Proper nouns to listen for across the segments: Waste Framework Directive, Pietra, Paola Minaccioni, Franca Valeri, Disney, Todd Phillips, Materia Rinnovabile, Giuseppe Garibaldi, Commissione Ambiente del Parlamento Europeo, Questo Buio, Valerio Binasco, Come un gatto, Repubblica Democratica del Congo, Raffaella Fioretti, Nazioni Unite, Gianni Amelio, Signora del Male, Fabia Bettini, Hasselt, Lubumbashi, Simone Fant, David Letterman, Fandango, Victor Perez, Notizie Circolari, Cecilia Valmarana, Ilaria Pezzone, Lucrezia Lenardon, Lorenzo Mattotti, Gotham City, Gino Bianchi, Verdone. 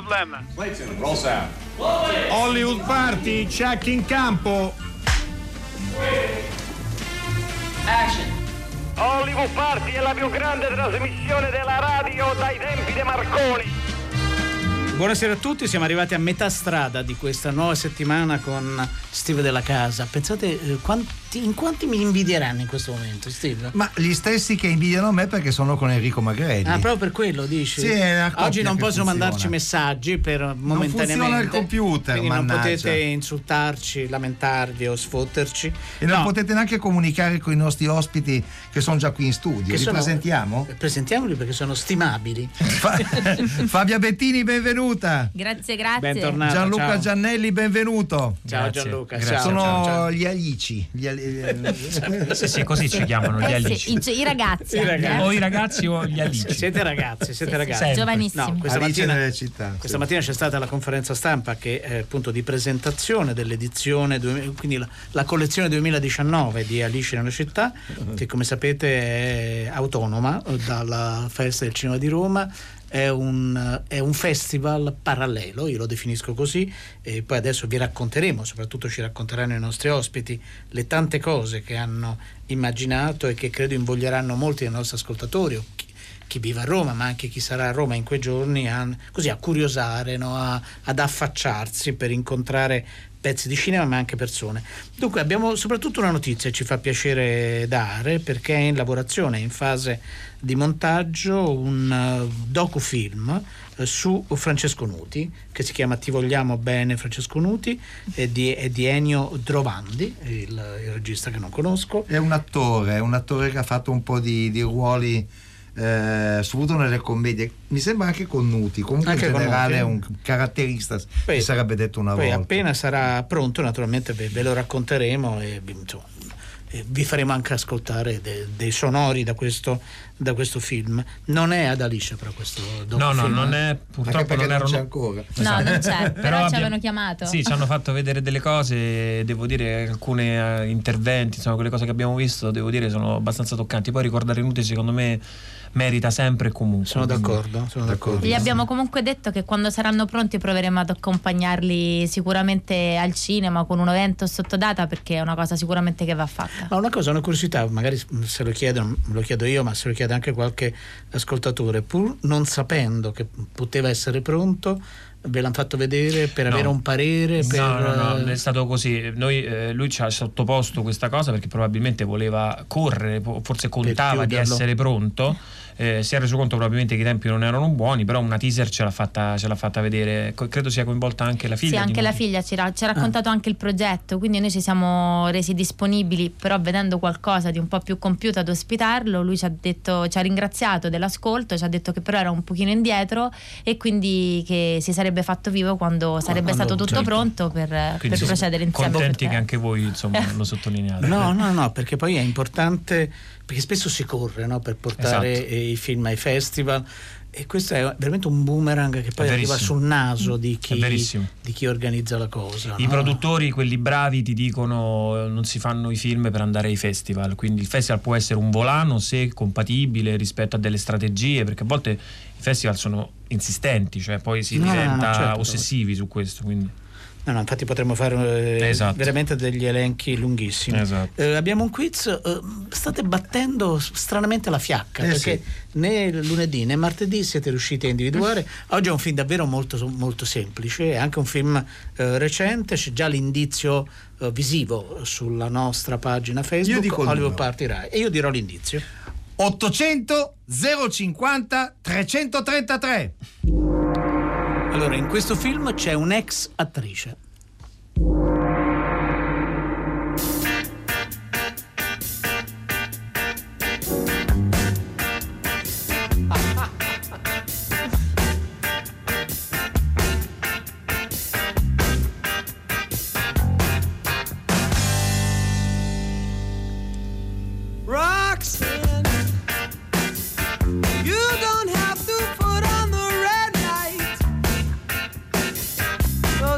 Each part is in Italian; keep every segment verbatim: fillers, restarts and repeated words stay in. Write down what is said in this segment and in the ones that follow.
problem. Hollywood Party, check in campo. Action. Hollywood Party è la più grande trasmissione della radio dai tempi dei Marconi. Buonasera a tutti, siamo arrivati a metà strada di questa nuova settimana con Steve Della Casa. Pensate eh, quanti, in quanti mi invidieranno in questo momento, Steve? Ma gli stessi che invidiano me perché sono con Enrico Magrelli. Ah, proprio per quello dici? Sì, oggi non possono funziona. mandarci messaggi per momentaneamente. Non funziona il computer, quindi mannaggia. Non potete insultarci, lamentarvi o sfotterci. E no. non potete neanche comunicare con i nostri ospiti che sono già qui in studio. Che li sono... presentiamo? Presentiamoli perché sono stimabili. Fabia Bettini, benvenuta. Grazie, grazie. Bentornato, Gianluca ciao. Giannelli, benvenuto. Ciao grazie. Gianluca. Grazie. Sono ciao, ciao. gli alici. Gli ali... sì, sì, così ci chiamano gli alici. Sì, I ragazzi. I ragazzi. O i ragazzi o gli alici. Siete ragazzi, siete sì, ragazzi. Sì, giovanissimi. No, questa Alice mattina, nella città, questa sì. mattina c'è stata la conferenza stampa che è appunto di presentazione dell'edizione, quindi la, la collezione duemiladiciannove di Alice nella città, che come sapete è autonoma dalla Festa del Cinema di Roma. È un, è un festival parallelo, io lo definisco così, e poi adesso vi racconteremo, soprattutto ci racconteranno i nostri ospiti le tante cose che hanno immaginato e che credo invoglieranno molti dei nostri ascoltatori, o chi, chi vive a Roma, ma anche chi sarà a Roma in quei giorni, a, così a curiosare, no? a, ad affacciarsi per incontrare pezzi di cinema ma anche persone. Dunque abbiamo soprattutto una notizia che ci fa piacere dare perché è in lavorazione, è in fase di montaggio un docufilm su Francesco Nuti che si chiama Ti vogliamo bene Francesco Nuti, è di, è di Ennio Drovandi, il, il regista che non conosco. È un attore, è un attore che ha fatto un po' di, di ruoli Eh, soprattutto nelle commedie, mi sembra anche con Nuti, comunque anche in generale è un caratterista, poi, si sarebbe detto una poi volta. Poi appena sarà pronto naturalmente ve, ve lo racconteremo e insomma, vi faremo anche ascoltare de, dei sonori da questo, da questo film. Non è ad Alice però questo no no film. Non è, purtroppo non, non c'è ancora no esatto. non c'è però, però ci avevano chiamato, sì, ci hanno fatto vedere delle cose, devo dire alcuni uh, interventi, insomma quelle cose che abbiamo visto devo dire sono abbastanza toccanti. Poi ricordare Nuti secondo me merita sempre e comunque. Sono d'accordo, sono d'accordo. Gli abbiamo comunque detto che quando saranno pronti proveremo ad accompagnarli sicuramente al cinema con un evento sottodata, perché è una cosa sicuramente che va fatta. Ma una cosa, una curiosità, magari se lo chiedono, lo chiedo io, ma se lo chiede anche qualche ascoltatore, pur non sapendo che poteva essere pronto, ve l'hanno fatto vedere per no. avere un parere? Per... No, no, no, è stato così. Noi, eh, lui ci ha sottoposto questa cosa perché probabilmente voleva correre, forse contava di essere pronto. Eh, si è reso conto probabilmente che i tempi non erano buoni, però una teaser ce l'ha fatta, ce l'ha fatta vedere. Co- credo sia coinvolta anche la figlia. Sì, anche la figlia ci ha raccontato ah. anche il progetto, quindi noi ci siamo resi disponibili, però vedendo qualcosa di un po' più compiuto ad ospitarlo. Lui ci ha detto, ci ha ringraziato dell'ascolto, ci ha detto che però era un pochino indietro e quindi che si sarebbe fatto vivo quando sarebbe quando, stato tutto certo. pronto per, per procedere insieme. Contenti che anche voi insomma lo sottolineate. No, no, no, perché poi è importante, perché spesso si corre, no, per portare esatto. i film ai festival e questo è veramente un boomerang che poi arriva sul naso di chi, di chi organizza la cosa. I no? produttori, quelli bravi, ti dicono non si fanno i film per andare ai festival, quindi il festival può essere un volano se compatibile rispetto a delle strategie, perché a volte i festival sono insistenti, cioè poi si diventa no, certo. ossessivi su questo, quindi No, no, infatti potremmo fare eh, esatto. veramente degli elenchi lunghissimi. Esatto. Eh, abbiamo un quiz, eh, state battendo stranamente la fiacca, eh, perché sì. né lunedì né martedì siete riusciti a individuare. Oggi è un film davvero molto, molto semplice, è anche un film eh, recente, c'è già l'indizio eh, visivo sulla nostra pagina Facebook. Io dico Hollywood Party Rai e io dirò l'indizio. ottocento zero cinquanta trecentotrentatré. Allora, in questo film c'è un'ex attrice.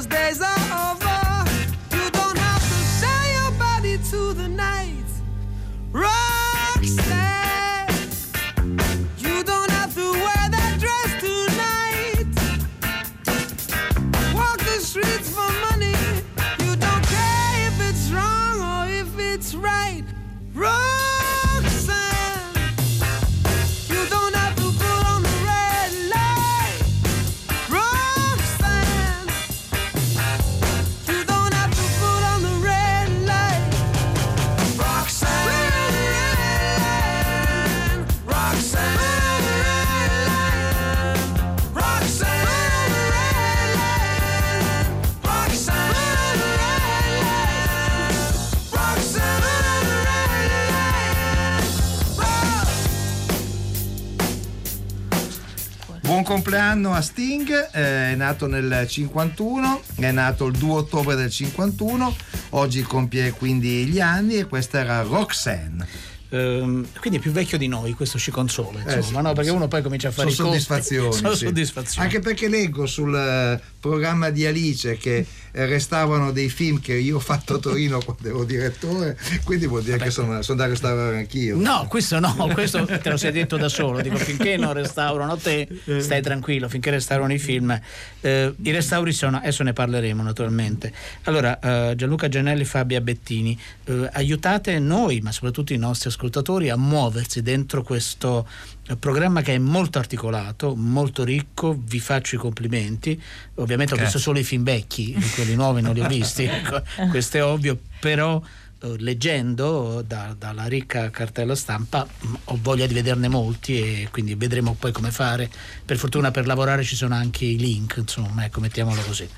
There's a compleanno a Sting, eh, è nato nel cinquantuno, è nato il due ottobre del cinquantuno, oggi compie quindi gli anni, e questa era Roxanne. Ehm, quindi è più vecchio di noi, questo ci consola, insomma, eh sì, no? Perché uno poi comincia a fare sono i soddisfazioni, sono sì. soddisfazioni. Anche perché leggo sul programma di Alice che restavano dei film che io ho fatto a Torino quando ero direttore, quindi vuol dire Vabbè, che sono, sono da restaurare anch'io. No, questo no, questo te lo sei detto da solo. Dico, finché non restaurano te, stai tranquillo, finché restaurano i film. Eh, I restauri sono, adesso ne parleremo naturalmente. Allora, eh, Gianluca Gianelli, Fabia Bettini, eh, aiutate noi, ma soprattutto i nostri ascoltatori, a muoversi dentro questo programma che è molto articolato, molto ricco. Vi faccio i complimenti. Ovviamente ho visto solo i film vecchi, quelli nuovi non li ho visti, questo è ovvio, però leggendo da, dalla ricca cartella stampa ho voglia di vederne molti, e quindi vedremo poi come fare. Per fortuna per lavorare ci sono anche i link, insomma, ecco, mettiamolo così.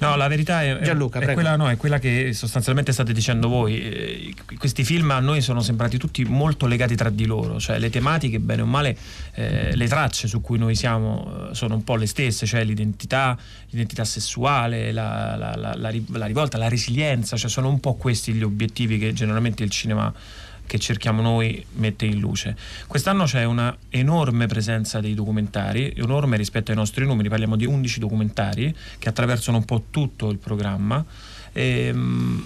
No, la verità è, Gianluca, è, quella, no, è quella che sostanzialmente state dicendo voi. Questi film a noi sono sembrati tutti molto legati tra di loro, cioè le tematiche, bene o male, eh, le tracce su cui noi siamo sono un po' le stesse, cioè l'identità, l'identità sessuale, la, la, la, la, la rivolta, la resilienza, cioè sono un po' questi gli obiettivi che generalmente il cinema che cerchiamo noi mette in luce. Quest'anno c'è una enorme presenza dei documentari, enorme rispetto ai nostri numeri, parliamo di undici documentari che attraversano un po' tutto il programma, e,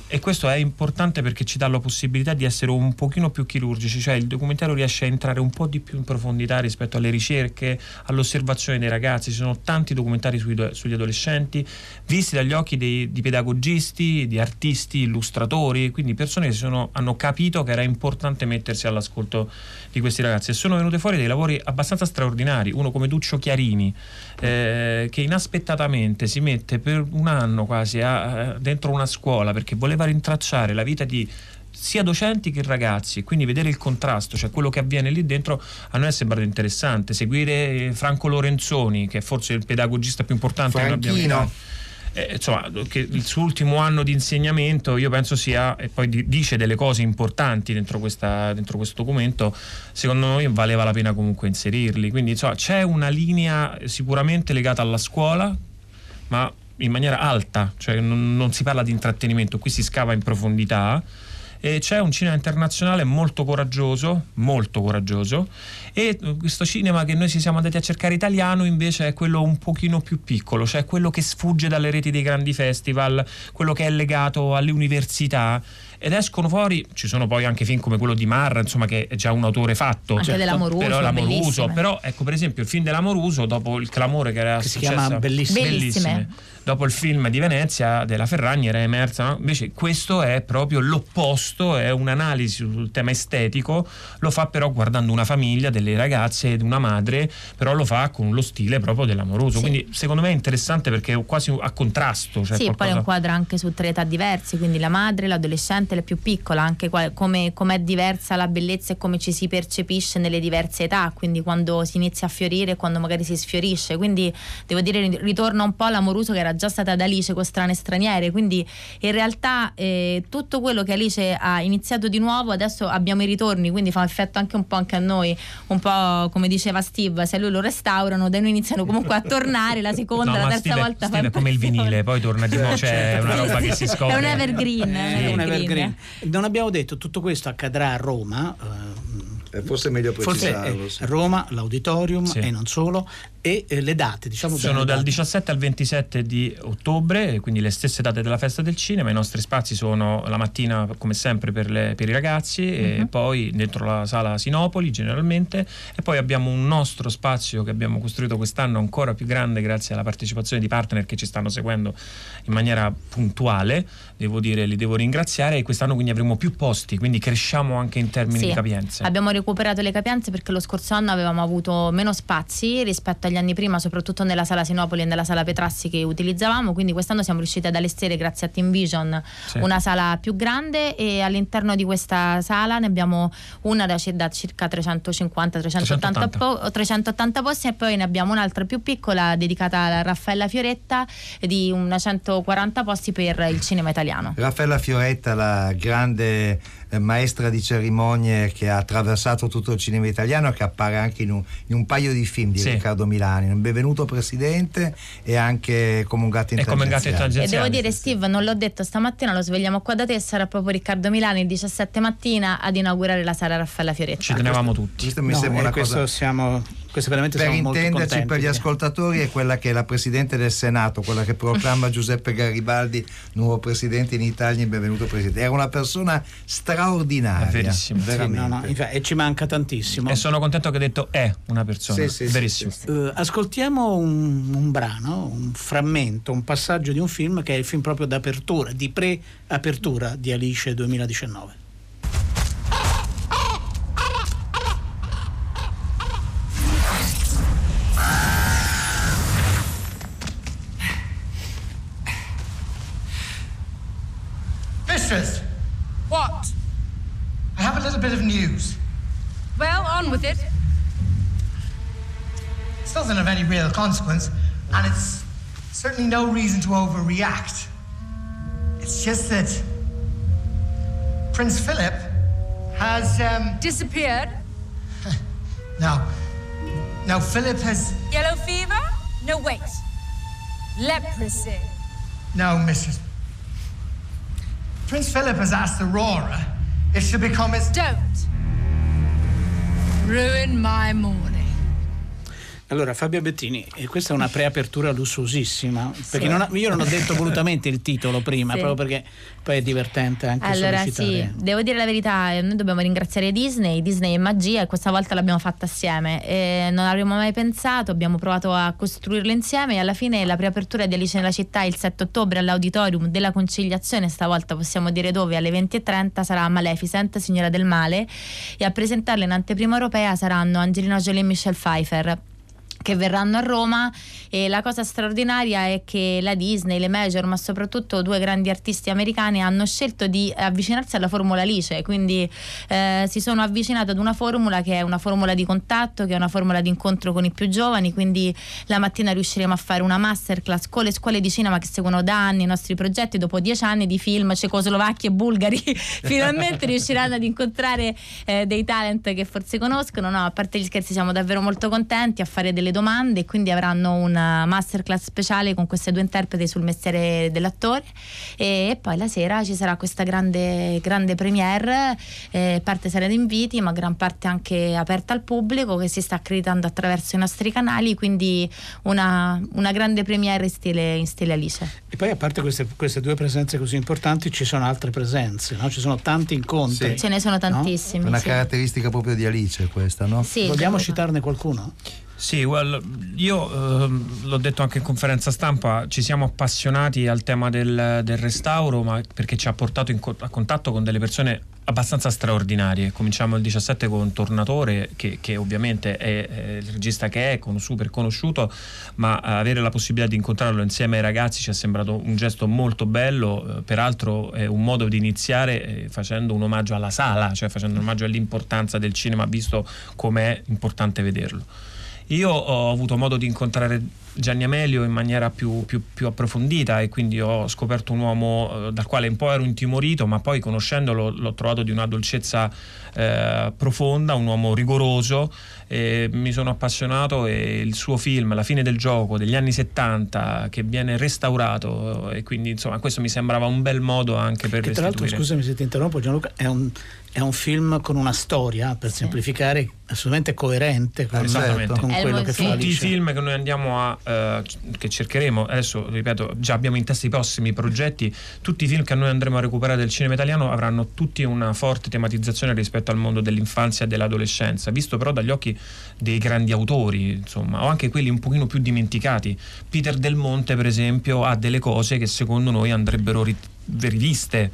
e questo è importante perché ci dà la possibilità di essere un pochino più chirurgici, cioè il documentario riesce a entrare un po' di più in profondità rispetto alle ricerche, all'osservazione dei ragazzi. Ci sono tanti documentari sui, sugli adolescenti visti dagli occhi dei, di pedagogisti, di artisti, illustratori, quindi persone che sono, hanno capito che era importante importante mettersi all'ascolto di questi ragazzi, e sono venuti fuori dei lavori abbastanza straordinari. Uno come Duccio Chiarini, eh, che inaspettatamente si mette per un anno quasi a, dentro una scuola perché voleva rintracciare la vita di sia docenti che ragazzi, quindi vedere il contrasto, cioè quello che avviene lì dentro, a noi è sembrato interessante. Seguire Franco Lorenzoni, che è forse il pedagogista più importante che abbiamo visto. Eh, insomma, che il suo ultimo anno di insegnamento, io penso sia, e poi di, dice delle cose importanti dentro, questa, dentro questo documento, secondo noi valeva la pena comunque inserirli. Quindi insomma, c'è una linea sicuramente legata alla scuola, ma in maniera alta, cioè non, non si parla di intrattenimento, qui si scava in profondità. E c'è un cinema internazionale molto coraggioso, molto coraggioso, e questo cinema che noi ci siamo andati a cercare italiano invece è quello un pochino più piccolo, cioè quello che sfugge dalle reti dei grandi festival, quello che è legato alle università, ed escono fuori, ci sono poi anche film come quello di Marra, insomma, che è già un autore fatto, anche, cioè, dell'Amoruso, però, l'Amoruso, però ecco, per esempio il film dell'Amoruso, dopo il clamore che era che successo, si chiama Bellissime, Bellissime. Dopo il film di Venezia della Ferragni era emersa, no? Invece questo è proprio l'opposto, è un'analisi sul tema estetico, lo fa però guardando una famiglia, delle ragazze ed una madre, però lo fa con lo stile proprio dell'Amoruso, sì. Quindi secondo me è interessante perché è quasi a contrasto, cioè sì, qualcosa... poi è un quadro anche su tre età diverse, quindi la madre, l'adolescente, la più piccola, anche come è diversa la bellezza e come ci si percepisce nelle diverse età, quindi quando si inizia a fiorire e quando magari si sfiorisce. Quindi devo dire, ritorna un po' l'Amoruso che era già stata ad Alice con Strane Straniere, quindi in realtà eh, tutto quello che Alice ha iniziato di nuovo adesso abbiamo i ritorni, quindi fa effetto anche un po' anche a noi, un po' come diceva Steve, se a lui lo restaurano da noi iniziano comunque a tornare la seconda, no, la terza Steve, volta Steve è come il vinile, poi torna di nuovo, cioè, è una roba che si scopre, è un evergreen, eh, è un evergreen. Non abbiamo detto, tutto questo accadrà a Roma, eh, forse è meglio precisarlo, forse, eh, Roma, l'auditorium, sì. E non solo, e eh, le date, diciamo, sono dal diciassette al ventisette di ottobre, quindi le stesse date della festa del cinema. I nostri spazi sono la mattina come sempre per, le, per i ragazzi, mm-hmm. E poi dentro la sala Sinopoli generalmente, e poi abbiamo un nostro spazio che abbiamo costruito quest'anno ancora più grande grazie alla partecipazione di partner che ci stanno seguendo in maniera puntuale, devo dire, li devo ringraziare, e quest'anno quindi avremo più posti, quindi cresciamo anche in termini sì, di capienze. Abbiamo recuperato le capienze perché lo scorso anno avevamo avuto meno spazi rispetto a gli anni prima, soprattutto nella sala Sinopoli e nella sala Petrassi che utilizzavamo, quindi quest'anno siamo riusciti ad allestire grazie a Team Vision sì. una sala più grande, e all'interno di questa sala ne abbiamo una da, da circa trecentocinquanta trecentottanta, trecentottanta. Po- trecentottanta posti, e poi ne abbiamo un'altra più piccola dedicata a Raffaella Fioretta di una centoquaranta posti per il cinema italiano. Raffaella Fioretta, la grande maestra di cerimonie che ha attraversato tutto il cinema italiano, che appare anche in un, in un paio di film di sì. Riccardo Milani Milani, Benvenuto Presidente e anche Come un gatto intransiziale. E devo dire, Steve, non l'ho detto stamattina, lo svegliamo qua da te, sarà proprio Riccardo Milani il diciassette mattina ad inaugurare la sala Raffaella Fioretti. Ci tenevamo ah, questo, tutti. Questo mi no, sembra una questo cosa... Siamo, questo veramente per siamo intenderci molto contenti, per gli eh. ascoltatori è quella che è la Presidente del Senato, quella che proclama Giuseppe Garibaldi nuovo Presidente in Italia, benvenuto Presidente. Era una persona straordinaria. È verissimo. Veramente. Sì, no, no, infatti, e ci manca tantissimo. E sono contento che hai detto è una persona. Sì, sì, verissimo. Sì, sì. Uh, ascoltiamo un, un brano, un frammento, un passaggio di un film che è il film proprio d'apertura, di pre-apertura di Alice duemiladiciannove. What? I have a little bit of news. Well, on with it. This doesn't have any real consequence, and it's certainly no reason to overreact. It's just that Prince Philip has um disappeared. No. No, Philip has yellow fever? No, wait. Leprosy. No, Missus Prince Philip has asked Aurora if she'll become his... Don't ruin my morning. Allora, Fabio Bettini, questa è una preapertura lussuosissima, sì. Perché non ha, io non ho detto volutamente il titolo prima, sì. Proprio perché poi è divertente anche allora, sollecitare. Allora sì, devo dire la verità, noi dobbiamo ringraziare Disney, Disney è magia e questa volta l'abbiamo fatta assieme, e non avremmo mai pensato, abbiamo provato a costruirlo insieme e alla fine la preapertura di Alice nella città il sette ottobre all'Auditorium della Conciliazione, stavolta possiamo dire dove, alle venti e trenta sarà Maleficent, Signora del Male, e a presentarla in anteprima europea saranno Angelina Jolie e Michelle Pfeiffer, che verranno a Roma. E la cosa straordinaria è che la Disney, le major, ma soprattutto due grandi artisti americani hanno scelto di avvicinarsi alla formula Alice, quindi eh, si sono avvicinati ad una formula che è una formula di contatto, che è una formula di incontro con i più giovani, quindi la mattina riusciremo a fare una masterclass con le scuole di cinema che seguono da anni i nostri progetti, dopo dieci anni di film cecoslovacchi e bulgari finalmente riusciranno ad incontrare eh, dei talent che forse conoscono. No, a parte gli scherzi, siamo davvero molto contenti a fare delle domande e quindi avranno una masterclass speciale con queste due interpreti sul mestiere dell'attore, e poi la sera ci sarà questa grande grande premiere, eh, parte sarà di inviti ma gran parte anche aperta al pubblico che si sta accreditando attraverso i nostri canali, quindi una, una grande premiere in stile, in stile Alice. E poi a parte queste, queste due presenze così importanti ci sono altre presenze, no? Ci sono tanti incontri, sì. Ce ne sono tantissimi, no? Una sì. Caratteristica proprio di Alice questa, no? Sì, vogliamo citarne qualcuno? Sì, well, io eh, l'ho detto anche in conferenza stampa, ci siamo appassionati al tema del, del restauro, ma perché ci ha portato in co- a contatto con delle persone abbastanza straordinarie. Cominciamo il diciassette con Tornatore, che, che ovviamente è, è il regista che è, con, super conosciuto, ma avere la possibilità di incontrarlo insieme ai ragazzi ci è sembrato un gesto molto bello, peraltro è un modo di iniziare facendo un omaggio alla sala, cioè facendo un omaggio all'importanza del cinema, visto com'è importante vederlo. Io ho avuto modo di incontrare Gianni Amelio in maniera più, più, più approfondita e quindi ho scoperto un uomo dal quale un po' ero intimorito, ma poi conoscendolo l'ho trovato di una dolcezza eh, profonda, un uomo rigoroso, e mi sono appassionato, e il suo film La fine del gioco degli anni settanta che viene restaurato, e quindi insomma questo mi sembrava un bel modo anche per restituire. Tra l'altro, scusami se ti interrompo Gianluca, è un... è un film con una storia, per semplificare, assolutamente coerente con, esatto, con quello che fa Alice. Tutti i film che noi andiamo a eh, che cercheremo, adesso ripeto, già abbiamo in testa i prossimi progetti, tutti i film che noi andremo a recuperare del cinema italiano avranno tutti una forte tematizzazione rispetto al mondo dell'infanzia e dell'adolescenza, visto però dagli occhi dei grandi autori, insomma, o anche quelli un pochino più dimenticati. Peter Del Monte, per esempio, ha delle cose che secondo noi andrebbero rit- riviste.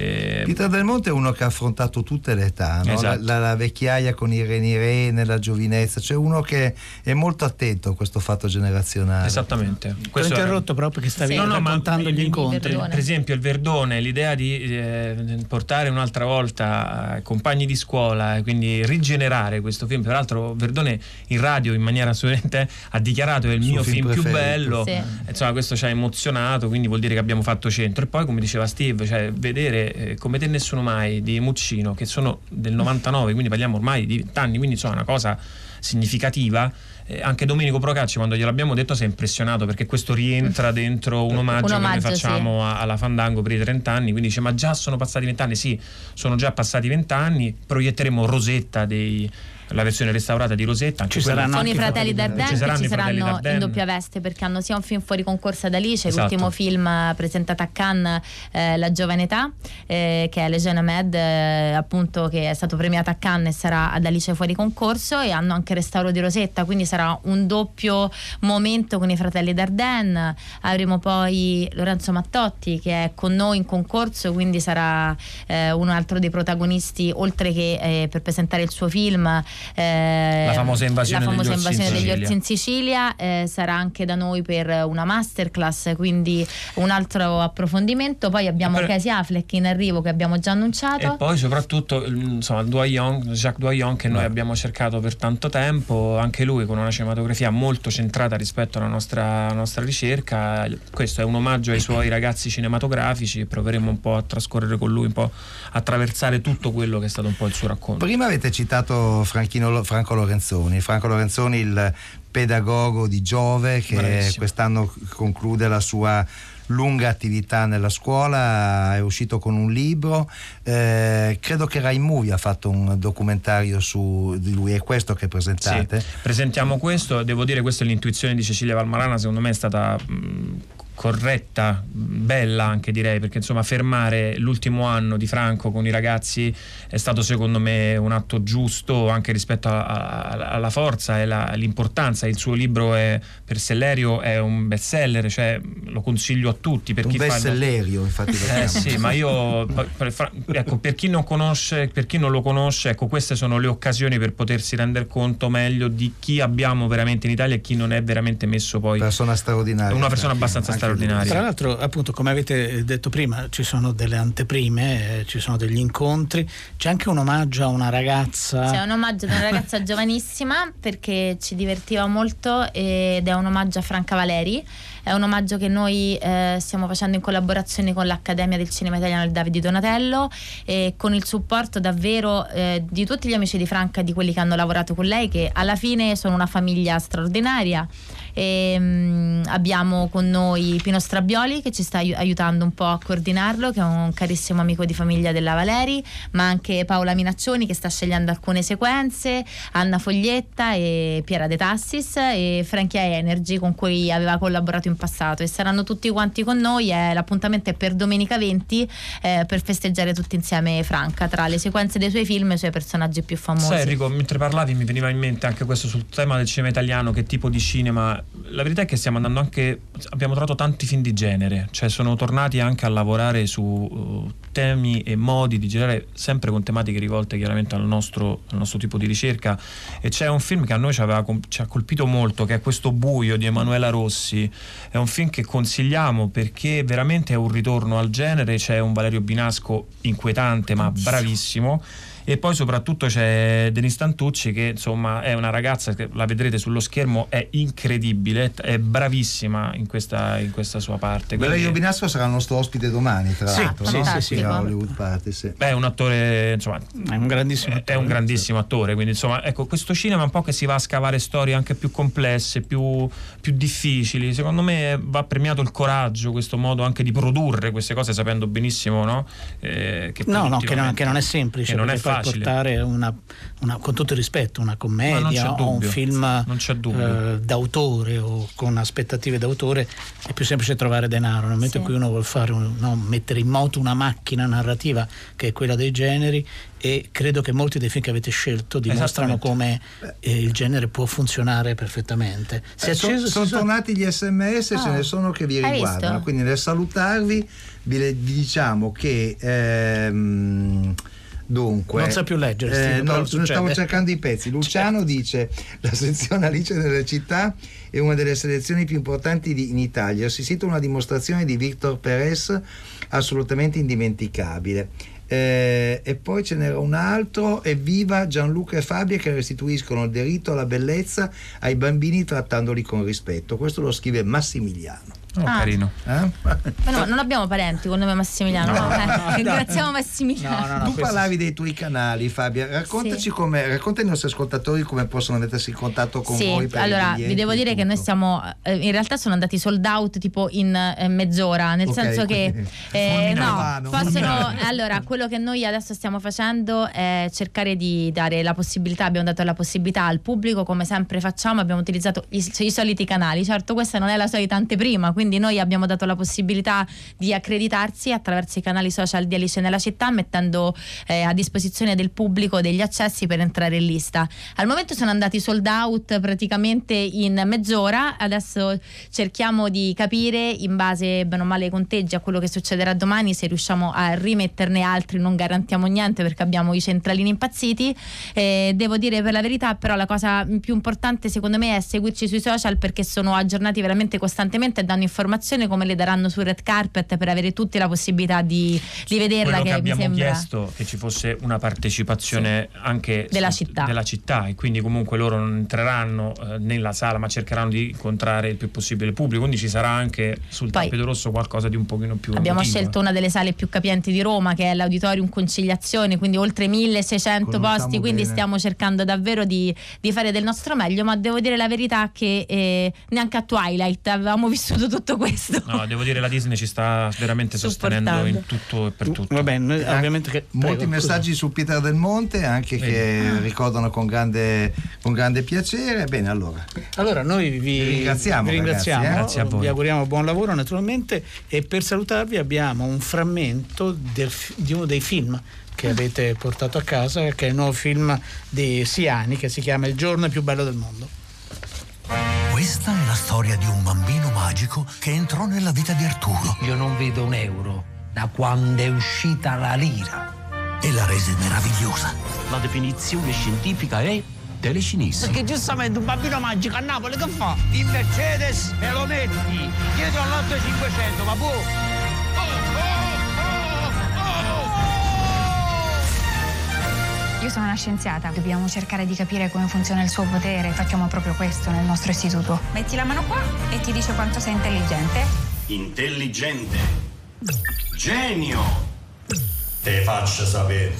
Peter Del Monte è uno che ha affrontato tutte le età, no? Esatto. la, la, la vecchiaia con i renirene, la giovinezza, cioè uno che è molto attento a questo fatto generazionale. Esattamente. L'ho interrotto è... proprio che stavi sì. raccontando no, no, gli incontri. Per esempio il Verdone, l'idea di eh, portare un'altra volta compagni di scuola e quindi rigenerare questo film. Peraltro Verdone in radio in maniera assolutamente ha dichiarato è il Suo mio film, film più bello, sì. Insomma questo ci ha emozionato, quindi vuol dire che abbiamo fatto centro. E poi come diceva Steve, cioè vedere Come te nessuno mai di Muccino, che sono del novantanove, quindi parliamo ormai di vent'anni, quindi insomma è una cosa significativa. Eh, anche Domenico Procacci, quando gliel'abbiamo detto, si è impressionato, perché questo rientra dentro un omaggio, un omaggio che noi facciamo, sì, alla Fandango per i trent'anni. Quindi dice: ma già sono passati vent'anni? Sì, sono già passati vent'anni. Proietteremo Rosetta dei... la versione restaurata di Rosetta, anche ci saranno, sono anche i fratelli Dardenne, ci saranno, ci saranno Dardenne. In doppia veste, perché hanno sia un film fuori concorso ad Alice, esatto, l'ultimo film presentato a Cannes, eh, La giovane età, eh, che è Le Jeune Med, eh, appunto, che è stato premiato a Cannes e sarà ad Alice fuori concorso, e hanno anche il restauro di Rosetta, quindi sarà un doppio momento con i fratelli Dardenne. Avremo poi Lorenzo Mattotti, che è con noi in concorso, quindi sarà eh, un altro dei protagonisti, oltre che eh, per presentare il suo film, Eh, la famosa invasione, la famosa degli, orsi invasione degli orsi in Sicilia, eh, sarà anche da noi per una masterclass, quindi un altro approfondimento. Poi abbiamo per... Casey Affleck in arrivo, che abbiamo già annunciato, e poi soprattutto insomma Doyon, Jacques Doyon, che noi abbiamo cercato per tanto tempo, anche lui con una cinematografia molto centrata rispetto alla nostra, alla nostra ricerca. Questo è un omaggio ai suoi ragazzi cinematografici, e proveremo un po' a trascorrere con lui, un po' attraversare tutto quello che è stato un po' il suo racconto. Prima avete citato Frank Franco Lorenzoni, Franco Lorenzoni, il pedagogo di Giove, che Bravissimo. quest'anno conclude la sua lunga attività nella scuola, è uscito con un libro, eh, credo che Rai Movie ha fatto un documentario su di lui, è questo che presentate? Sì, presentiamo questo. Devo dire, questa è l'intuizione di Cecilia Valmarana, secondo me è stata mh, corretta, bella anche, direi, perché insomma fermare l'ultimo anno di Franco con i ragazzi è stato secondo me un atto giusto, anche rispetto a, a, alla forza e la, all'importanza. Il suo libro è, per Sellerio, è un best seller, cioè lo consiglio a tutti, per un chi best sellerio, infatti lo eh, sì, ma io per, ecco, per chi non conosce, per chi non lo conosce, ecco, queste sono le occasioni per potersi rendere conto meglio di chi abbiamo veramente in Italia e chi non è veramente messo poi. Persona straordinaria, una persona abbastanza straordinaria. Tra l'altro, appunto, come avete detto prima, ci sono delle anteprime, eh, ci sono degli incontri, c'è anche un omaggio a una ragazza. C'è un omaggio ad una ragazza giovanissima, perché ci divertiva molto, ed è un omaggio a Franca Valeri. È un omaggio che noi eh, stiamo facendo in collaborazione con l'Accademia del Cinema Italiano del Davide Donatello, e con il supporto davvero eh, di tutti gli amici di Franca, di quelli che hanno lavorato con lei, che alla fine sono una famiglia straordinaria. E, mh, abbiamo con noi Pino Strabioli, che ci sta aiutando un po' a coordinarlo, che è un carissimo amico di famiglia della Valeri, ma anche Paola Minaccioni, che sta scegliendo alcune sequenze, Anna Foglietta e Piera De Tassis, e Franchia Energy, con cui aveva collaborato in passato, e saranno tutti quanti con noi. Eh, l'appuntamento è per domenica venti, eh, per festeggiare tutti insieme Franca, tra le sequenze dei suoi film e i suoi personaggi più famosi. Sai, Enrico, mentre parlavi mi veniva in mente anche questo sul tema del cinema italiano, che tipo di cinema. La verità è che stiamo andando anche, abbiamo trovato tanti film di genere, cioè sono tornati anche a lavorare su uh, temi e modi di girare, sempre con tematiche rivolte chiaramente al nostro, al nostro tipo di ricerca. E c'è un film che a noi ci, aveva, ci ha colpito molto, che è Questo buio di Emanuela Rossi. È un film che consigliamo, perché veramente è un ritorno al genere. C'è un Valerio Binasco inquietante ma bravissimo, e poi soprattutto c'è Denise Tantucci, che insomma è una ragazza che la vedrete sullo schermo, è incredibile, è bravissima in questa, in questa sua parte. Valerio Binasco sarà il nostro ospite domani, tra sì, l'altro, no? Sì, sì, a Hollywood Party, sì. Beh, è un attore, insomma, è un grandissimo attore, è un grandissimo attore, quindi insomma, ecco, questo cinema un po' che si va a scavare storie anche più complesse, più, più difficili. Secondo me va premiato il coraggio, questo modo anche di produrre queste cose, sapendo benissimo, no? Eh, che no, no, che non, che non è semplice, che non è facile. Portare una, una, con tutto il rispetto, una commedia o un film eh, d'autore o con aspettative d'autore, è più semplice trovare denaro. Nel momento sì. in cui uno vuol fare un, no, mettere in moto una macchina narrativa che è quella dei generi, e credo che molti dei film che avete scelto dimostrano come eh, il genere può funzionare perfettamente. Eh, sono so, so, so... tornati gli sms, ah, ce ne sono che vi riguardano, visto? Quindi nel salutarvi vi diciamo che ehm, dunque, non sa più leggere, eh, no, stavo cercando i pezzi. Luciano certo. dice: la sezione Alice nella città è una delle selezioni più importanti di, in Italia. Si cita una dimostrazione di Victor Perez assolutamente indimenticabile. Eh, e poi ce n'era un altro: evviva Gianluca e Fabia, che restituiscono il diritto alla bellezza ai bambini trattandoli con rispetto. Questo lo scrive Massimiliano. Oh, ah, carino. Eh? Ma no, non abbiamo parenti con nome Massimiliano. No, no, eh. Ringraziamo no, Massimiliano. No, no, no, tu parlavi dei tuoi canali, Fabia. Raccontaci, sì, come, racconta ai nostri ascoltatori come possono mettersi in contatto con, sì, voi. Per allora, vi devo dire che noi siamo, eh, in realtà sono andati sold out tipo in eh, mezz'ora, nel okay, senso che eh, no, mano, possono. Allora, quello che noi adesso stiamo facendo è cercare di dare la possibilità, abbiamo dato la possibilità al pubblico, come sempre facciamo, abbiamo utilizzato gli, cioè, i soliti canali. Certo, questa non è la solita anteprima, quindi noi abbiamo dato la possibilità di accreditarsi attraverso i canali social di Alice nella città, mettendo eh, a disposizione del pubblico degli accessi per entrare in lista. Al momento sono andati sold out praticamente in mezz'ora, adesso cerchiamo di capire, in base bene o male ai conteggi, a quello che succederà domani, se riusciamo a rimetterne altri. Non garantiamo niente perché abbiamo i centralini impazziti, eh, devo dire per la verità, però la cosa più importante secondo me è seguirci sui social, perché sono aggiornati veramente costantemente e danno informazioni come le daranno su Red Carpet, per avere tutti la possibilità di, di vederla. Quello che, che abbiamo mi sembra... chiesto che ci fosse una partecipazione, sì, anche della, su, città. della città, e quindi comunque loro non entreranno eh, nella sala, ma cercheranno di incontrare il più possibile il pubblico, quindi ci sarà anche sul Poi, tappeto rosso qualcosa di un pochino più abbiamo emotivo. Scelto una delle sale più capienti di Roma, che è l'Auditorium Conciliazione, quindi oltre milleseicento posti, quindi bene. Stiamo cercando davvero di, di fare del nostro meglio, ma devo dire la verità che eh, neanche a Twilight avevamo vissuto tutto tutto questo. No, devo dire, la Disney ci sta veramente sostenendo in tutto e per tutto. Va bene, noi, ovviamente che, prego, molti messaggi su Peter Del Monte anche, bene, che ah. ricordano con grande, con grande piacere. Bene, allora allora noi vi ringraziamo, vi, ringraziamo, ragazzi, eh? a voi. Vi auguriamo buon lavoro naturalmente, e per salutarvi abbiamo un frammento del, di uno dei film che avete portato a casa, che è il nuovo film di Siani che si chiama Il giorno più bello del mondo. Questa è la storia di un bambino magico che entrò nella vita di Arturo. Io non vedo un euro da quando è uscita la lira. E la rese meravigliosa. La definizione scientifica è telecinesi. Perché giustamente un bambino magico a Napoli che fa? Il Mercedes me lo metti dietro all'ottocinquecento, ma boh! Io sono una scienziata, dobbiamo cercare di capire come funziona il suo potere. Facciamo proprio questo nel nostro istituto. Metti la mano qua e ti dice quanto sei intelligente. Intelligente. Genio. Te faccio sapere.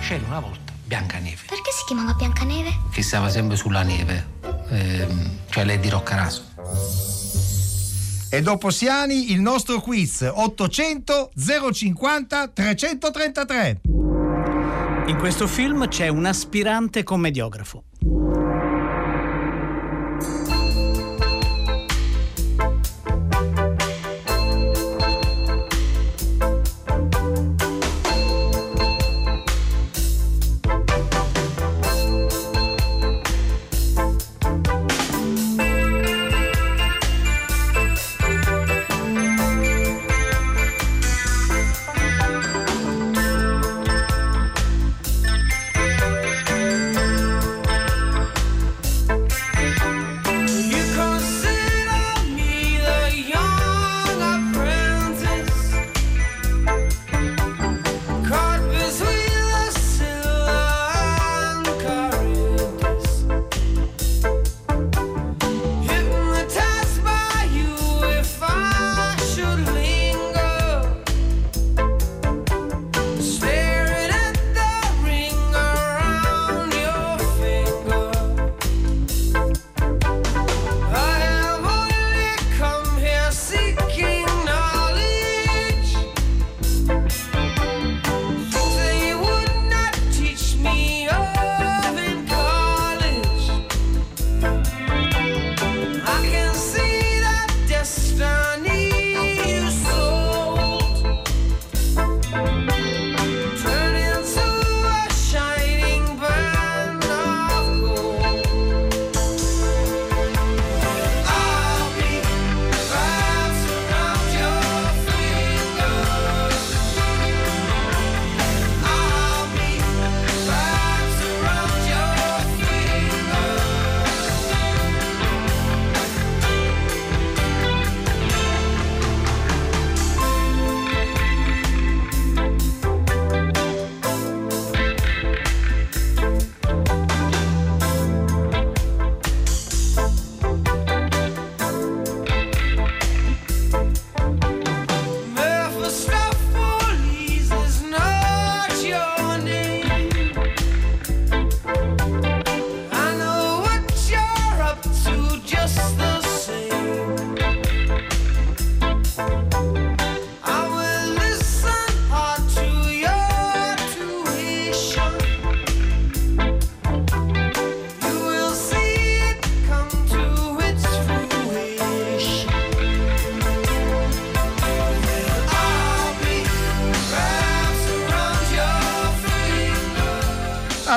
C'era una volta Biancaneve. Perché si chiamava Biancaneve? Che stava sempre sulla neve. Ehm, cioè lei di Roccaraso. E dopo Siani il nostro quiz ottocento zero cinquanta trecentotrentatré. In questo film c'è un aspirante commediografo.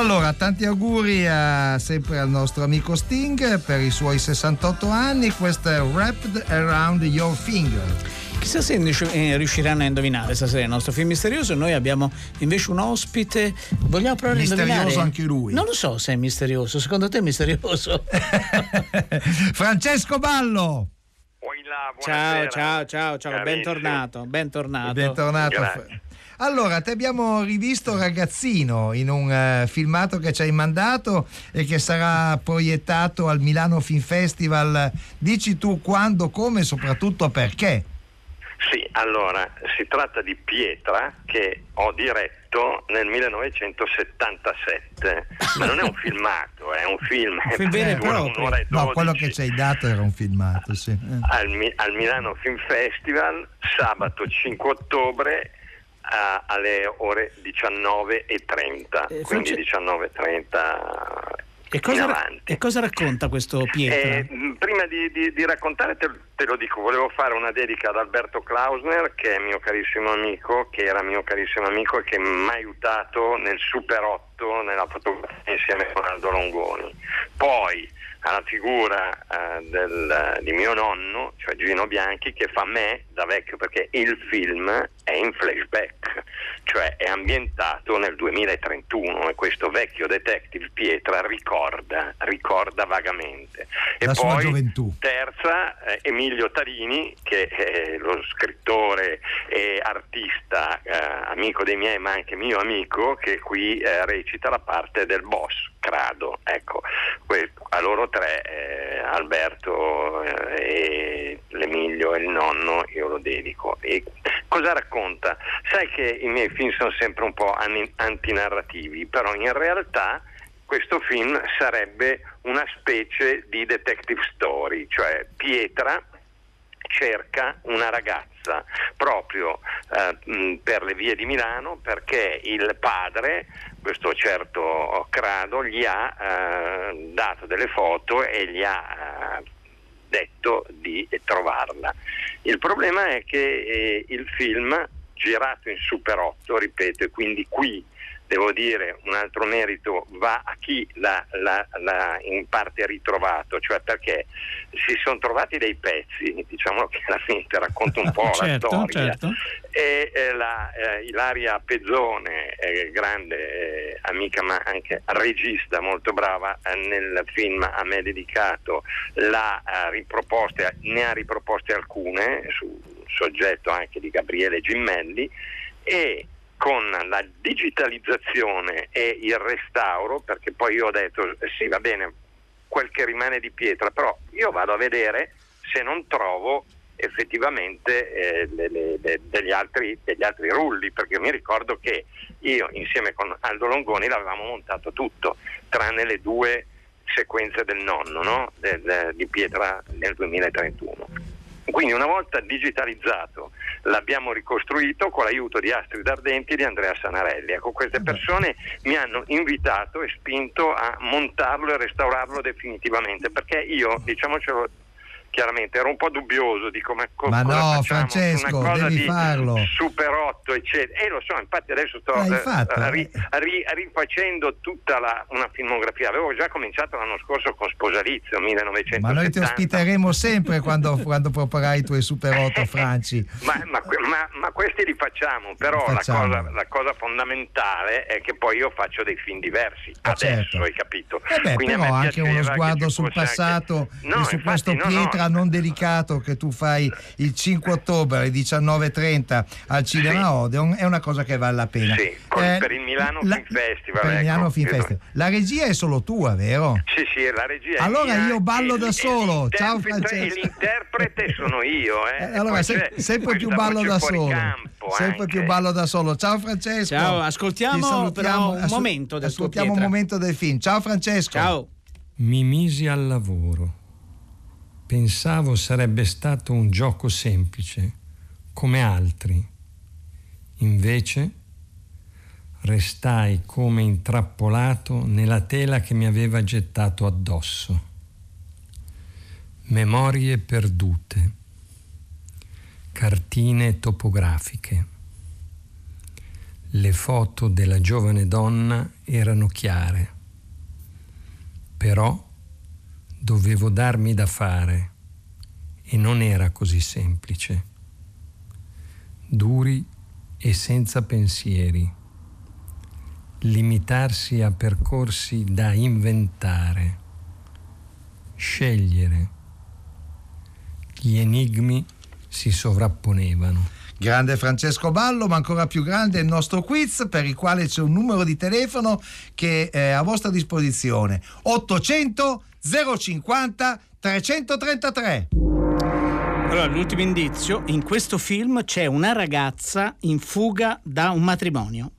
Allora, tanti auguri a, sempre al nostro amico Sting per i suoi sessantotto anni. Questo è Wrapped Around Your Finger. Chissà se riusciranno a indovinare stasera il nostro film misterioso. Noi abbiamo invece un ospite, vogliamo provare a indovinare? Misterioso anche lui. Non lo so se è misterioso, secondo te è misterioso? Francesco Ballo. Ciao, ciao, ciao, ciao, bentornato, bentornato. Bentornato. Grazie. Allora, ti abbiamo rivisto ragazzino in un uh, filmato che ci hai mandato e che sarà proiettato al Milano Film Festival. Dici tu quando, come e soprattutto perché? Sì, allora, si tratta di Pietra, che ho diretto nel millenovecentosettantasette, ma non è un filmato, è un film. È vero, proprio. No, quello che ci hai dato era un filmato, sì. Al, al Milano Film Festival, sabato cinque ottobre, a, alle ore diciannove e trenta, eh, quindi diciannove e trenta... E cosa, e cosa racconta questo Pietra? Eh, prima di, di, di raccontare te, te lo dico, volevo fare una dedica ad Alberto Klausner, che è mio carissimo amico, che era mio carissimo amico e che mi ha aiutato nel Super otto, nella fotografia insieme con Aldo Longoni. Poi alla figura eh, del, di mio nonno, cioè Gino Bianchi, che fa me da vecchio, perché il film è in flashback, cioè è ambientato nel duemilatrentuno e questo vecchio detective Pietra ricorda, ricorda vagamente. E la poi sua gioventù. Terza, eh, Emilio Tarini, che è lo scrittore e artista, eh, amico dei miei ma anche mio amico, che qui eh, recita la parte del boss, Crado, ecco, a loro tre, eh, Alberto eh, e l'Emilio e il nonno, io lo dedico. E cosa racconta? Sai che i miei film sono sempre un po' antinarrativi, però in realtà questo film sarebbe una specie di detective story, cioè Pietra cerca una ragazza proprio eh, per le vie di Milano, perché il padre, questo certo Crado, gli ha eh, dato delle foto e gli ha eh, detto di trovarla. Il problema è che eh, il film, girato in Super otto, ripeto, e quindi qui devo dire un altro merito va a chi l'ha, l'ha, l'ha in parte ritrovato, cioè perché si sono trovati dei pezzi, diciamo che alla fine racconta un po' certo, la storia, certo. e eh, la, eh, Ilaria Pezzone, eh, grande eh, amica ma anche regista molto brava, eh, nel film a me dedicato l'ha eh, riproposte, ne ha riproposte alcune su soggetto anche di Gabriele Gimmelli, e con la digitalizzazione e il restauro, perché poi io ho detto sì, va bene quel che rimane di Pietra, però io vado a vedere se non trovo effettivamente eh, le, le, le, degli, altri, degli altri rulli, perché mi ricordo che io insieme con Aldo Longoni l'avevamo montato tutto, tranne le due sequenze del nonno, no? de, de, di Pietra nel duemilatrentuno. Quindi una volta digitalizzato l'abbiamo ricostruito con l'aiuto di Astrid Ardenti e di Andrea Sanarelli. Ecco, queste persone mi hanno invitato e spinto a montarlo e restaurarlo definitivamente, perché io, diciamocelo chiaramente, ero un po' dubbioso di come co- ma cosa no, facciamo Francesco, una cosa devi di farlo. Super otto eccetera, e eh, lo so, infatti adesso sto eh, ri, ri, rifacendo tutta la, una filmografia. Avevo già cominciato l'anno scorso con Sposalizio millenovecentosettanta, ma noi ti ospiteremo sempre quando, quando preparai i tuoi Super otto, Franci. ma, ma, ma, ma questi li facciamo, però li facciamo. La, cosa, la cosa fondamentale è che poi io faccio dei film diversi, ah, adesso certo. Hai capito, eh beh, quindi però anche uno sguardo sul passato anche... no, e su questo no, Pietra no. Non delicato che tu fai il cinque ottobre alle diciannove e trenta al Cinema, sì. Odeon è una cosa che vale la pena, sì, con, eh, per il Milano la, Film Festival, per ecco, Milano Film Festival. La regia è solo tua, vero? Sì, sì, la regia. Allora io ballo il, da solo. Ciao Francesco. L'interprete sono io, eh. Eh, allora se, sempre più ballo da solo. Campo, sempre anche. Più ballo da solo. Ciao Francesco. Ciao, ascoltiamo però un assu- momento del ascoltiamo un momento del film. Ciao Francesco. Ciao. Mi misi al lavoro. Pensavo sarebbe stato un gioco semplice, come altri. Invece, restai come intrappolato nella tela che mi aveva gettato addosso. Memorie perdute, cartine topografiche, Le foto della giovane donna erano chiare, però dovevo darmi da fare e non era così semplice. Duri e senza pensieri, limitarsi a percorsi da inventare, scegliere. Gli enigmi si sovrapponevano. Grande Francesco Ballo, ma ancora più grande è il nostro quiz, per il quale c'è un numero di telefono che è a vostra disposizione: ottocento zero cinquanta trecentotrentatré. Allora, l'ultimo indizio: in questo film c'è una ragazza in fuga da un matrimonio.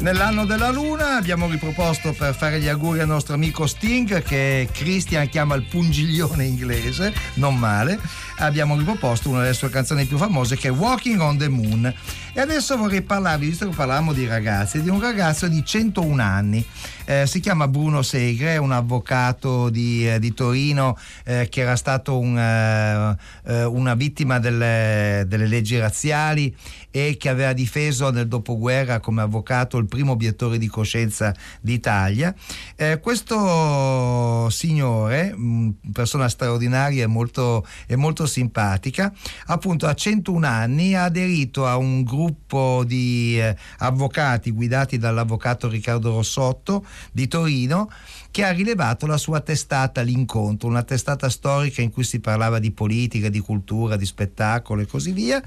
Nell'anno della luna abbiamo riproposto, per fare gli auguri al nostro amico Sting, che Christian chiama il pungiglione inglese, non male, abbiamo riproposto una delle sue canzoni più famose, che è Walking on the Moon. E adesso vorrei parlarvi, visto che parlavamo di ragazzi, di un ragazzo di centouno anni, eh, si chiama Bruno Segre, è un avvocato di, eh, di Torino, eh, che era stato un, eh, una vittima delle, delle leggi razziali e che aveva difeso nel dopoguerra come avvocato il primo obiettore di coscienza d'Italia. Eh, questo signore, mh, persona straordinaria e molto, molto simpatica, appunto a centouno anni ha aderito a un gruppo gruppo di eh, avvocati guidati dall'avvocato Riccardo Rossotto di Torino, che ha rilevato la sua testata L'Incontro, una testata storica in cui si parlava di politica, di cultura, di spettacolo e così via,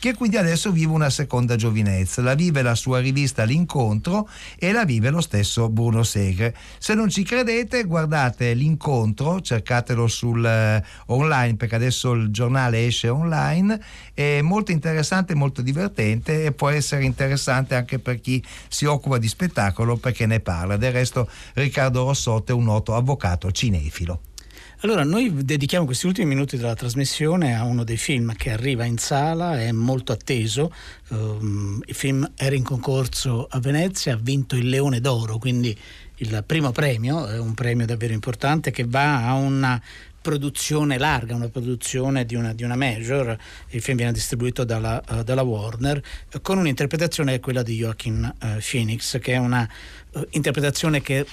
che quindi adesso vive una seconda giovinezza. La vive la sua rivista L'Incontro e la vive lo stesso Bruno Segre. Se non ci credete, guardate L'Incontro, cercatelo sul eh, online, perché adesso il giornale esce online, è molto interessante, molto divertente e può essere interessante anche per chi si occupa di spettacolo, perché ne parla. Del resto Riccardo Rossotto è un noto avvocato cinefilo. Allora, noi dedichiamo questi ultimi minuti della trasmissione a uno dei film che arriva in sala, è molto atteso. Um, il film era in concorso a Venezia, ha vinto il Leone d'Oro, quindi il primo premio, è un premio davvero importante che va a una produzione larga, una produzione di una, di una major. Il film viene distribuito dalla, uh, dalla Warner, con un'interpretazione che è quella di Joaquin uh, Phoenix, che è una uh, interpretazione che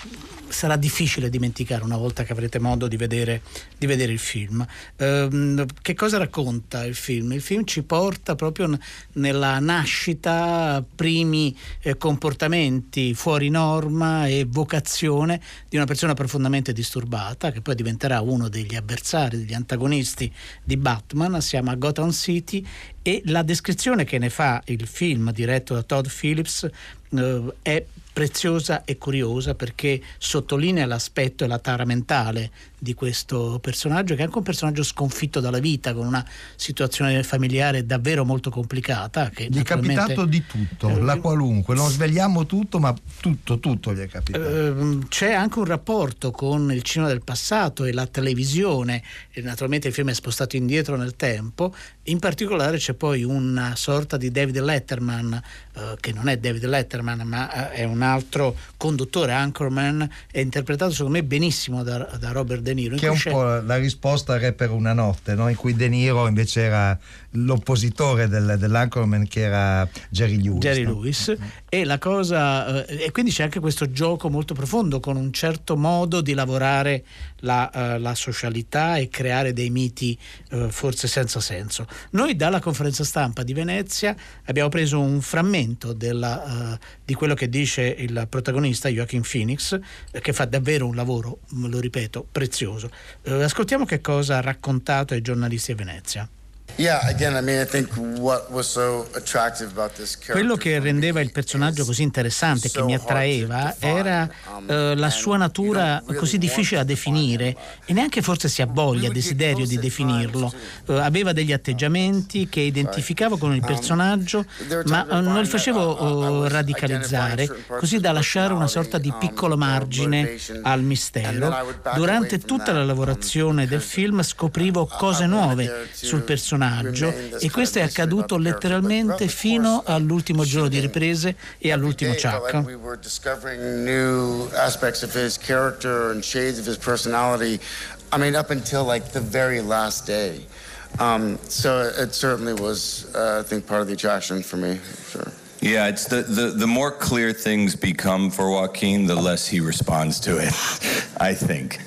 sarà difficile dimenticare una volta che avrete modo di vedere, di vedere il film. Uh, che cosa racconta il film? Il film ci porta proprio n- nella nascita, primi eh, comportamenti fuori norma e vocazione di una persona profondamente disturbata, che poi diventerà uno degli avversari, degli antagonisti di Batman. Siamo a Gotham City e la descrizione che ne fa il film, diretto da Todd Phillips, eh, è preziosa e curiosa, perché sottolinea l'aspetto e la tara mentale di questo personaggio, che è anche un personaggio sconfitto dalla vita, con una situazione familiare davvero molto complicata, che gli è capitato di tutto, eh, la qualunque, non svegliamo tutto, ma tutto tutto gli è capitato. Ehm, c'è anche un rapporto con il cinema del passato e la televisione, e naturalmente il film è spostato indietro nel tempo. In particolare c'è poi una sorta di David Letterman, eh, che non è David Letterman, ma è un altro conduttore, Anchorman, è interpretato secondo me benissimo da, da Robert De Niro, che è un c'è... po' la risposta a Re per una notte, no? In cui De Niro invece era l'oppositore del, dell'Anchorman, che era Jerry Lewis. Jerry no? Lewis mm-hmm. E la cosa eh, e quindi c'è anche questo gioco molto profondo con un certo modo di lavorare la, eh, la socialità e creare dei miti eh, forse senza senso. Noi dalla conferenza stampa di Venezia abbiamo preso un frammento della, eh, di quello che dice il protagonista Joaquin Phoenix, eh, che fa davvero un lavoro, lo ripeto, prezioso. Eh, ascoltiamo che cosa ha raccontato ai giornalisti a Venezia. Quello che rendeva il personaggio così interessante, che mi attraeva, era eh, la sua natura così difficile da definire, e neanche forse si ha voglia, desiderio di definirlo. Eh, aveva degli atteggiamenti che identificavo con il personaggio, ma eh, non li facevo eh, radicalizzare, così da lasciare una sorta di piccolo margine al mistero. Durante tutta la lavorazione del film scoprivo cose nuove sul personaggio, e questo è accaduto letteralmente fino all'ultimo giorno di riprese e all'ultimo ciak. Yeah, it's the, the, the more clear things become for Joaquin, the less he responds to it, I think.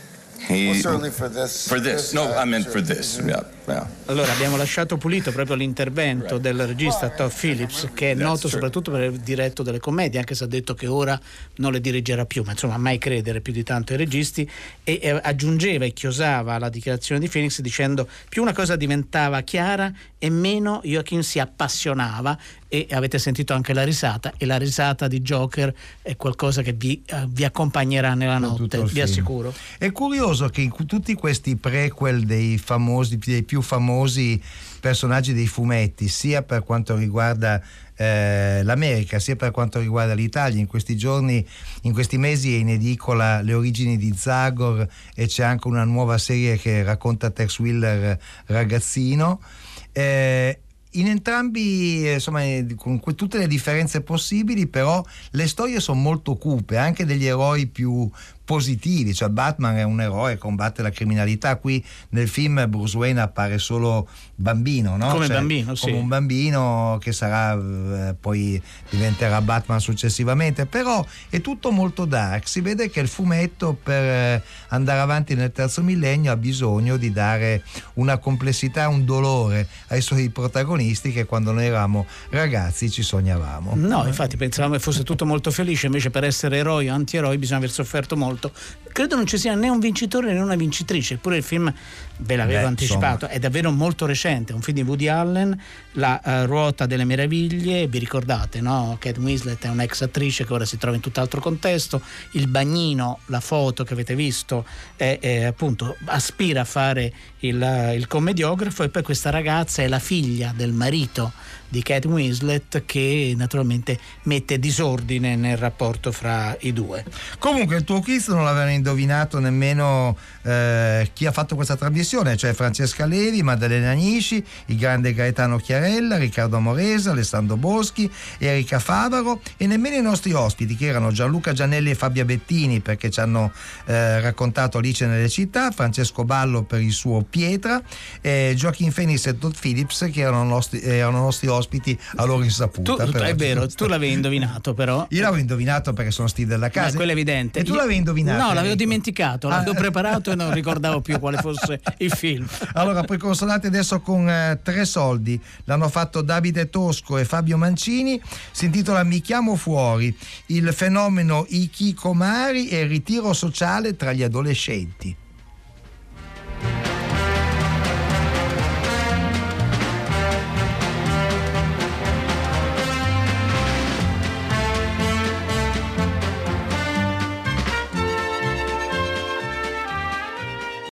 He, well, certainly for this. For this. No, I meant for this. Yeah, yeah. Allora abbiamo lasciato pulito proprio l'intervento del regista Todd Phillips, che è noto soprattutto per il diretto delle commedie, anche se ha detto che ora non le dirigerà più, ma insomma mai credere più di tanto ai registi. E eh, aggiungeva e chiosava la dichiarazione di Phoenix dicendo: più una cosa diventava chiara e meno Joaquin si appassionava. E avete sentito anche la risata, e la risata di Joker è qualcosa che vi, uh, vi accompagnerà nella notte, vi assicuro. È curioso che in tutti questi prequel dei famosi, dei più famosi personaggi dei fumetti, sia per quanto riguarda eh, l'America, sia per quanto riguarda l'Italia, in questi giorni, in questi mesi è in edicola Le origini di Zagor, e c'è anche una nuova serie che racconta Tex Willer ragazzino, eh, in entrambi, insomma, con tutte le differenze possibili, però le storie sono molto cupe, anche degli eroi più positivi, cioè Batman è un eroe, combatte la criminalità. Qui nel film Bruce Wayne appare solo bambino, no? Come, cioè, bambino, come sì. un bambino che sarà, eh, poi diventerà Batman successivamente, però è tutto molto dark. Si vede che il fumetto, per andare avanti nel terzo millennio, ha bisogno di dare una complessità, un dolore ai suoi protagonisti che quando noi eravamo ragazzi ci sognavamo. No, infatti pensavamo che fosse tutto molto felice, invece per essere eroi o antieroi bisogna aver sofferto molto. Credo non ci sia né un vincitore né una vincitrice, eppure il film, ve l'avevo Beh, anticipato, insomma. È davvero molto recente, è un film di Woody Allen, La uh, ruota delle meraviglie, vi ricordate, no? Kate Winslet è un'ex attrice che ora si trova in tutt'altro contesto. Il bagnino, la foto che avete visto, è, è, appunto aspira a fare il, il commediografo, e poi questa ragazza è la figlia del marito di Kate Winslet, che naturalmente mette disordine nel rapporto fra i due. Comunque il tuo kiss questo non l'avevano indovinato nemmeno eh, chi ha fatto questa trasmissione, cioè Francesca Levi, Maddalena Agnici, il grande Gaetano Chiarella, Riccardo Amoresa, Alessandro Boschi, Erika Favaro, e nemmeno i nostri ospiti che erano Gianluca Giannelli e Fabia Bettini perché ci hanno eh, raccontato Alice nelle città, Francesco Ballo per il suo Pietra, eh, Joaquin Phoenix e Todd Phillips che erano nostri, erano nostri ospiti a loro insaputa. Tu, però, è vero, tu l'avevi indovinato però. Io l'avevo indovinato perché sono stile della casa. Beh, quello è evidente. E tu l'avevi indovinato? No, l'avevo dimenticato, l'avevo ah. preparato e non ricordavo più quale fosse il film. Allora, preconsolati adesso con eh, Tre soldi, l'hanno fatto Davide Tosco e Fabio Mancini, si intitola Mi chiamo fuori, il fenomeno Ikikomari e il ritiro sociale tra gli adolescenti.